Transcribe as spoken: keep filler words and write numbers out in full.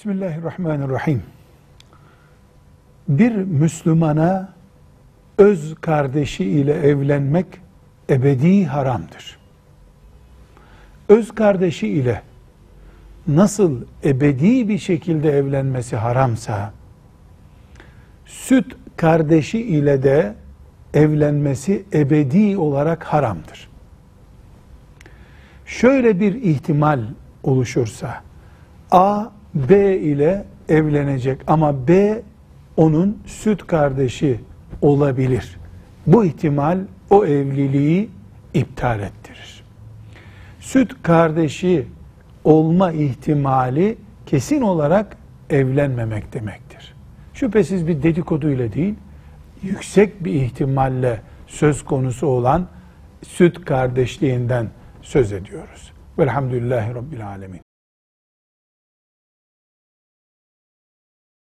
Bismillahirrahmanirrahim. Bir Müslümana öz kardeşi ile evlenmek ebedi haramdır. Öz kardeşi ile nasıl ebedi bir şekilde evlenmesi haramsa, süt kardeşi ile de evlenmesi ebedi olarak haramdır. Şöyle bir ihtimal oluşursa, A, B ile evlenecek ama B onun süt kardeşi olabilir. Bu ihtimal o evliliği iptal ettirir. Süt kardeşi olma ihtimali kesin olarak evlenmemek demektir. Şüphesiz bir dedikoduyla değil, yüksek bir ihtimalle söz konusu olan süt kardeşliğinden söz ediyoruz. Velhamdülillahi Rabbil Alemin.